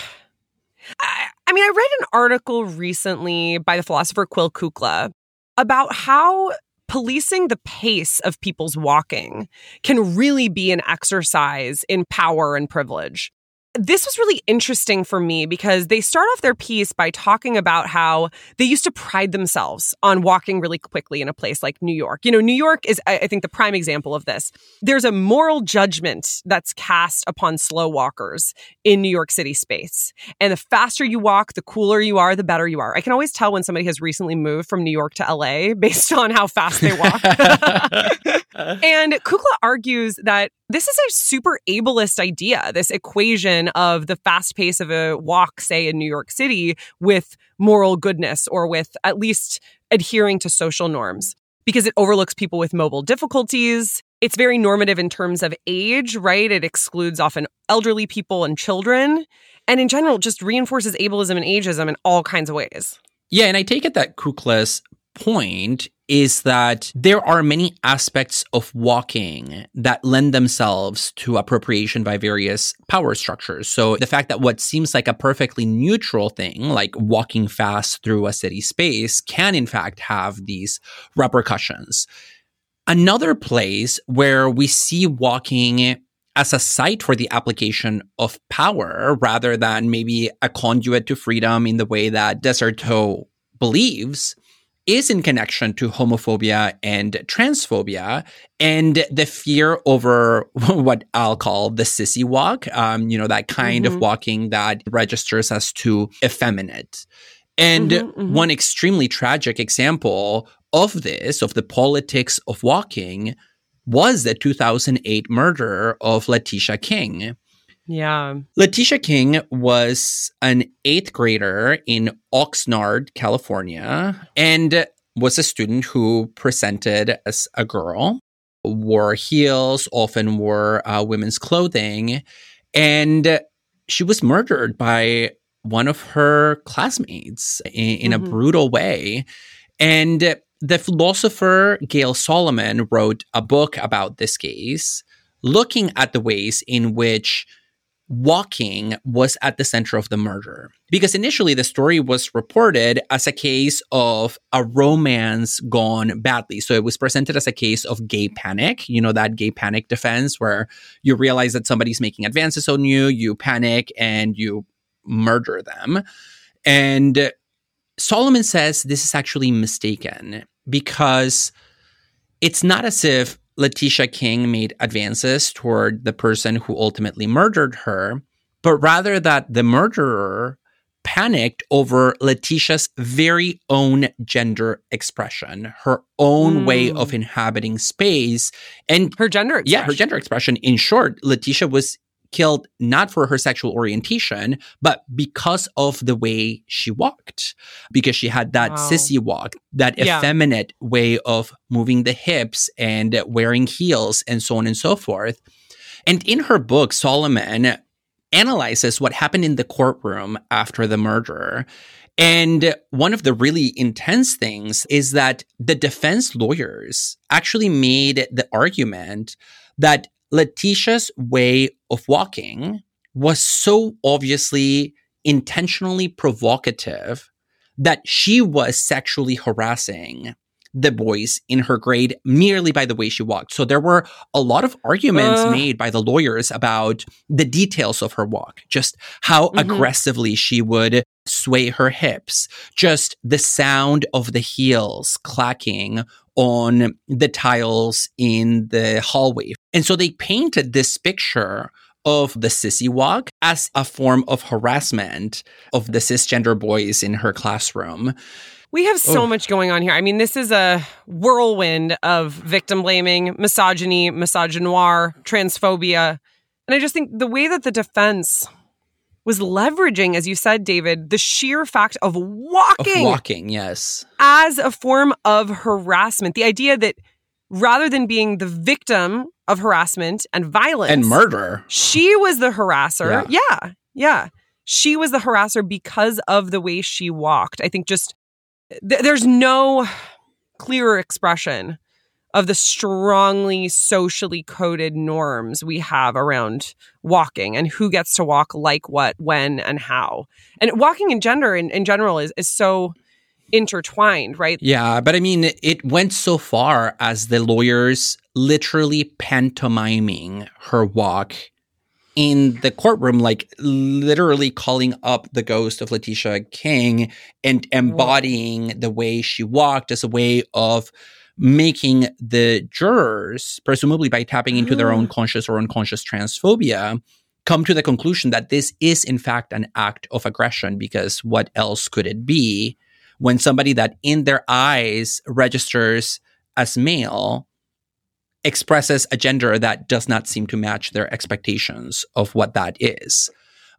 I mean, I read an article recently by the philosopher Quill Kukla about how policing the pace of people's walking can really be an exercise in power and privilege. This was really interesting for me because they start off their piece by talking about how they used to pride themselves on walking really quickly in a place like New York. You know, New York is, I think, the prime example of this. There's a moral judgment that's cast upon slow walkers in New York City space. And the faster you walk, the cooler you are, the better you are. I can always tell when somebody has recently moved from New York to LA based on how fast they walk. And Kukla argues that this is a super ableist idea, this equation of the fast pace of a walk, say, in New York City with moral goodness or with at least adhering to social norms, because it overlooks people with mobile difficulties. It's very normative in terms of age, right? It excludes often elderly people and children, and in general just reinforces ableism and ageism in all kinds of ways. Yeah, and I take it that Kukla's point is that there are many aspects of walking that lend themselves to appropriation by various power structures. So the fact that what seems like a perfectly neutral thing, like walking fast through a city space, can in fact have these repercussions. Another place where we see walking as a site for the application of power rather than maybe a conduit to freedom in the way that de Certeau believes, is in connection to homophobia and transphobia and the fear over what I'll call the sissy walk, that kind of walking that registers us to effeminate. And one extremely tragic example of this, of the politics of walking, was the 2008 murder of Leticia King. Yeah. Leticia King was an 8th grader in Oxnard, California, and was a student who presented as a girl, wore heels, often wore women's clothing, and she was murdered by one of her classmates in a brutal way. And the philosopher Gail Solomon wrote a book about this case, looking at the ways in which walking was at the center of the murder. Because initially the story was reported as a case of a romance gone badly. So it was presented as a case of gay panic, that gay panic defense where you realize that somebody's making advances on you, you panic and you murder them. And Solomon says this is actually mistaken because it's not as if Leticia King made advances toward the person who ultimately murdered her, but rather that the murderer panicked over Leticia's very own gender expression, her own way of inhabiting space. And her gender expression. Yeah, her gender expression. In short, Leticia was killed not for her sexual orientation, but because of the way she walked, because she had that sissy walk, that effeminate way of moving the hips and wearing heels and so on and so forth. And in her book, Solomon analyzes what happened in the courtroom after the murder. And one of the really intense things is that the defense lawyers actually made the argument that Leticia's way of walking was so obviously intentionally provocative that she was sexually harassing the boys in her grade merely by the way she walked. So there were a lot of arguments made by the lawyers about the details of her walk, just how aggressively she would sway her hips, just the sound of the heels clacking on the tiles in the hallway. And so they painted this picture of the sissy walk as a form of harassment of the cisgender boys in her classroom. We have so much going on here. I mean, this is a whirlwind of victim blaming, misogyny, misogynoir, transphobia. And I just think the way that the defense was leveraging, as you said, David, the sheer fact of walking. Of walking, yes. As a form of harassment. The idea that rather than being the victim of harassment and violence. And murder. She was the harasser. Yeah. She was the harasser because of the way she walked. I think just there's no clearer expression of the strongly socially coded norms we have around walking and who gets to walk like what, when, and how. And walking and gender in general is so intertwined, right? Yeah, but I mean, it went so far as the lawyers literally pantomiming her walk in the courtroom, like literally calling up the ghost of Leticia King and embodying the way she walked as a way of making the jurors, presumably by tapping into their own conscious or unconscious transphobia, come to the conclusion that this is, in fact, an act of aggression, because what else could it be when somebody that in their eyes registers as male expresses a gender that does not seem to match their expectations of what that is?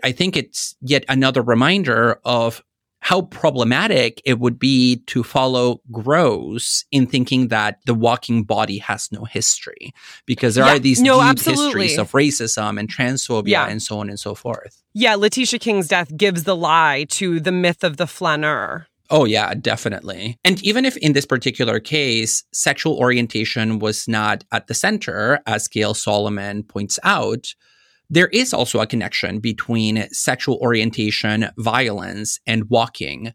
I think it's yet another reminder of how problematic it would be to follow Gross in thinking that the walking body has no history, because there are these histories of racism and transphobia and so on and so forth. Yeah, Leticia King's death gives the lie to the myth of the flaneur. Oh, yeah, definitely. And even if in this particular case, sexual orientation was not at the center, as Gail Solomon points out, there is also a connection between sexual orientation, violence, and walking.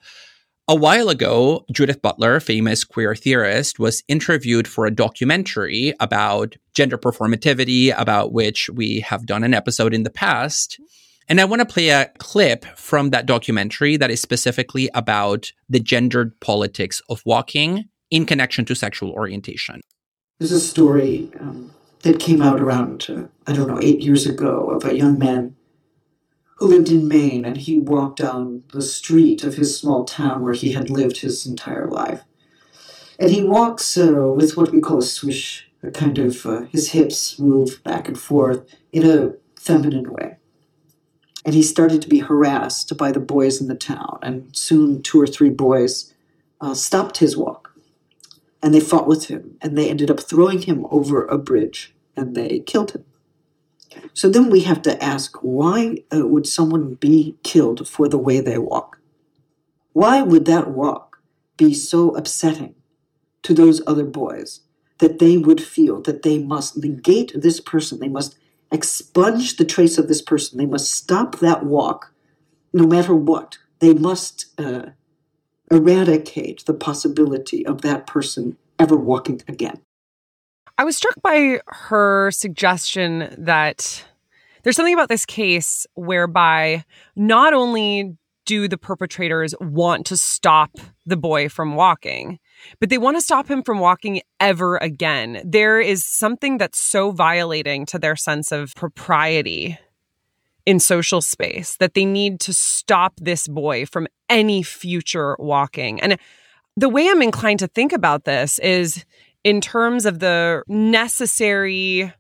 A while ago, Judith Butler, famous queer theorist, was interviewed for a documentary about gender performativity, about which we have done an episode in the past. And I want to play a clip from that documentary that is specifically about the gendered politics of walking in connection to sexual orientation. There's a story that came out around, 8 years ago of a young man who lived in Maine, and he walked down the street of his small town where he had lived his entire life. And he walks with what we call a swish, a kind of his hips move back and forth in a feminine way. And he started to be harassed by the boys in the town. And soon 2 or 3 boys stopped his walk. And they fought with him. And they ended up throwing him over a bridge. And they killed him. So then we have to ask, why would someone be killed for the way they walk? Why would that walk be so upsetting to those other boys that they would feel that they must negate this person, they must expunge the trace of this person. They must stop that walk no matter what. They must eradicate the possibility of that person ever walking again. I was struck by her suggestion that there's something about this case whereby not only do the perpetrators want to stop the boy from walking, but they want to stop him from walking ever again. There is something that's so violating to their sense of propriety in social space that they need to stop this boy from any future walking. And the way I'm inclined to think about this is in terms of the necessary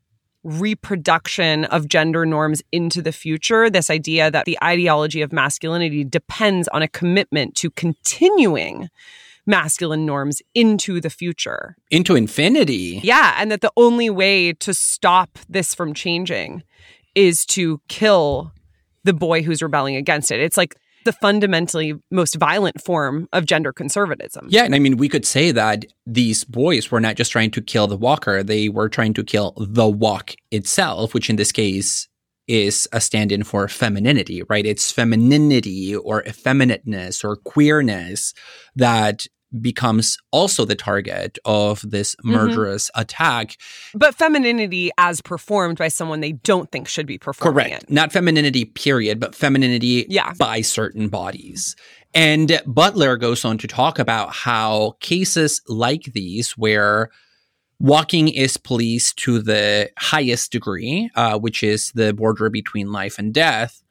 reproduction of gender norms into the future, this idea that the ideology of masculinity depends on a commitment to continuing masculine norms into the future. Into infinity. Yeah, and that the only way to stop this from changing is to kill the boy who's rebelling against it. It's like the fundamentally most violent form of gender conservatism. Yeah, and I mean, we could say that these boys were not just trying to kill the walker, they were trying to kill the walk itself, which in this case is a stand-in for femininity, right? It's femininity or effeminateness or queerness that becomes also the target of this murderous attack. But femininity as performed by someone they don't think should be performing. Correct. Not femininity, period, but femininity by certain bodies. And Butler goes on to talk about how cases like these where walking is policed to the highest degree, which is the border between life and death,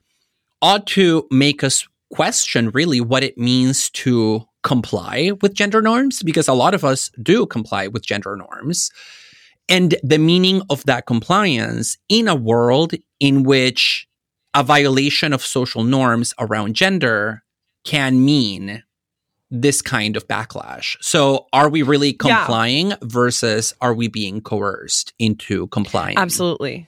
ought to make us question really what it means to comply with gender norms, because a lot of us do comply with gender norms, and the meaning of that compliance in a world in which a violation of social norms around gender can mean this kind of backlash. So are we really complying versus are we being coerced into complying? Absolutely.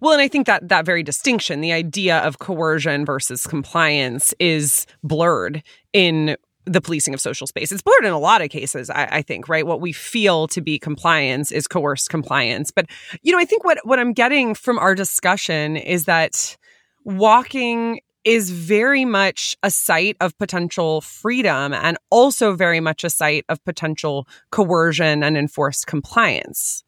Well, and I think that that very distinction, the idea of coercion versus compliance, is blurred in the policing of social space. It's blurred in a lot of cases, I think, right? What we feel to be compliance is coerced compliance. But, you know, I think what I'm getting from our discussion is that walking is very much a site of potential freedom and also very much a site of potential coercion and enforced compliance.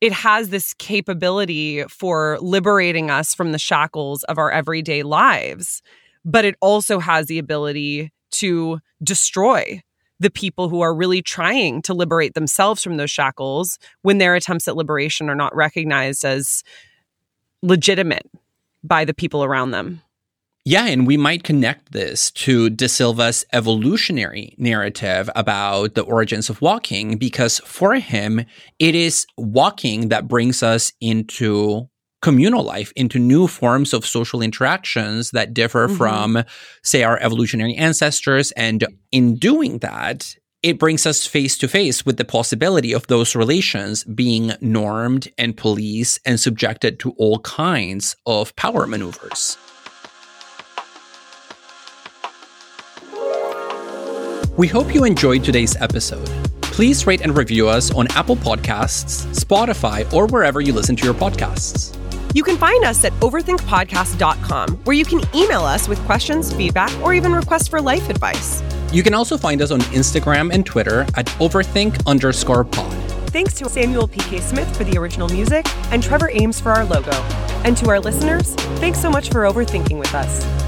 It has this capability for liberating us from the shackles of our everyday lives, but it also has the ability to destroy the people who are really trying to liberate themselves from those shackles when their attempts at liberation are not recognized as legitimate by the people around them. Yeah, and we might connect this to DeSilva's evolutionary narrative about the origins of walking, because for him, it is walking that brings us into communal life, into new forms of social interactions that differ from, say, our evolutionary ancestors. And in doing that, it brings us face to face with the possibility of those relations being normed and policed and subjected to all kinds of power maneuvers. We hope you enjoyed today's episode. Please rate and review us on Apple Podcasts, Spotify, or wherever you listen to your podcasts. You can find us at overthinkpodcast.com, where you can email us with questions, feedback, or even requests for life advice. You can also find us on Instagram and Twitter at overthink_pod. Thanks to Samuel P.K. Smith for the original music and Trevor Ames for our logo. And to our listeners, thanks so much for overthinking with us.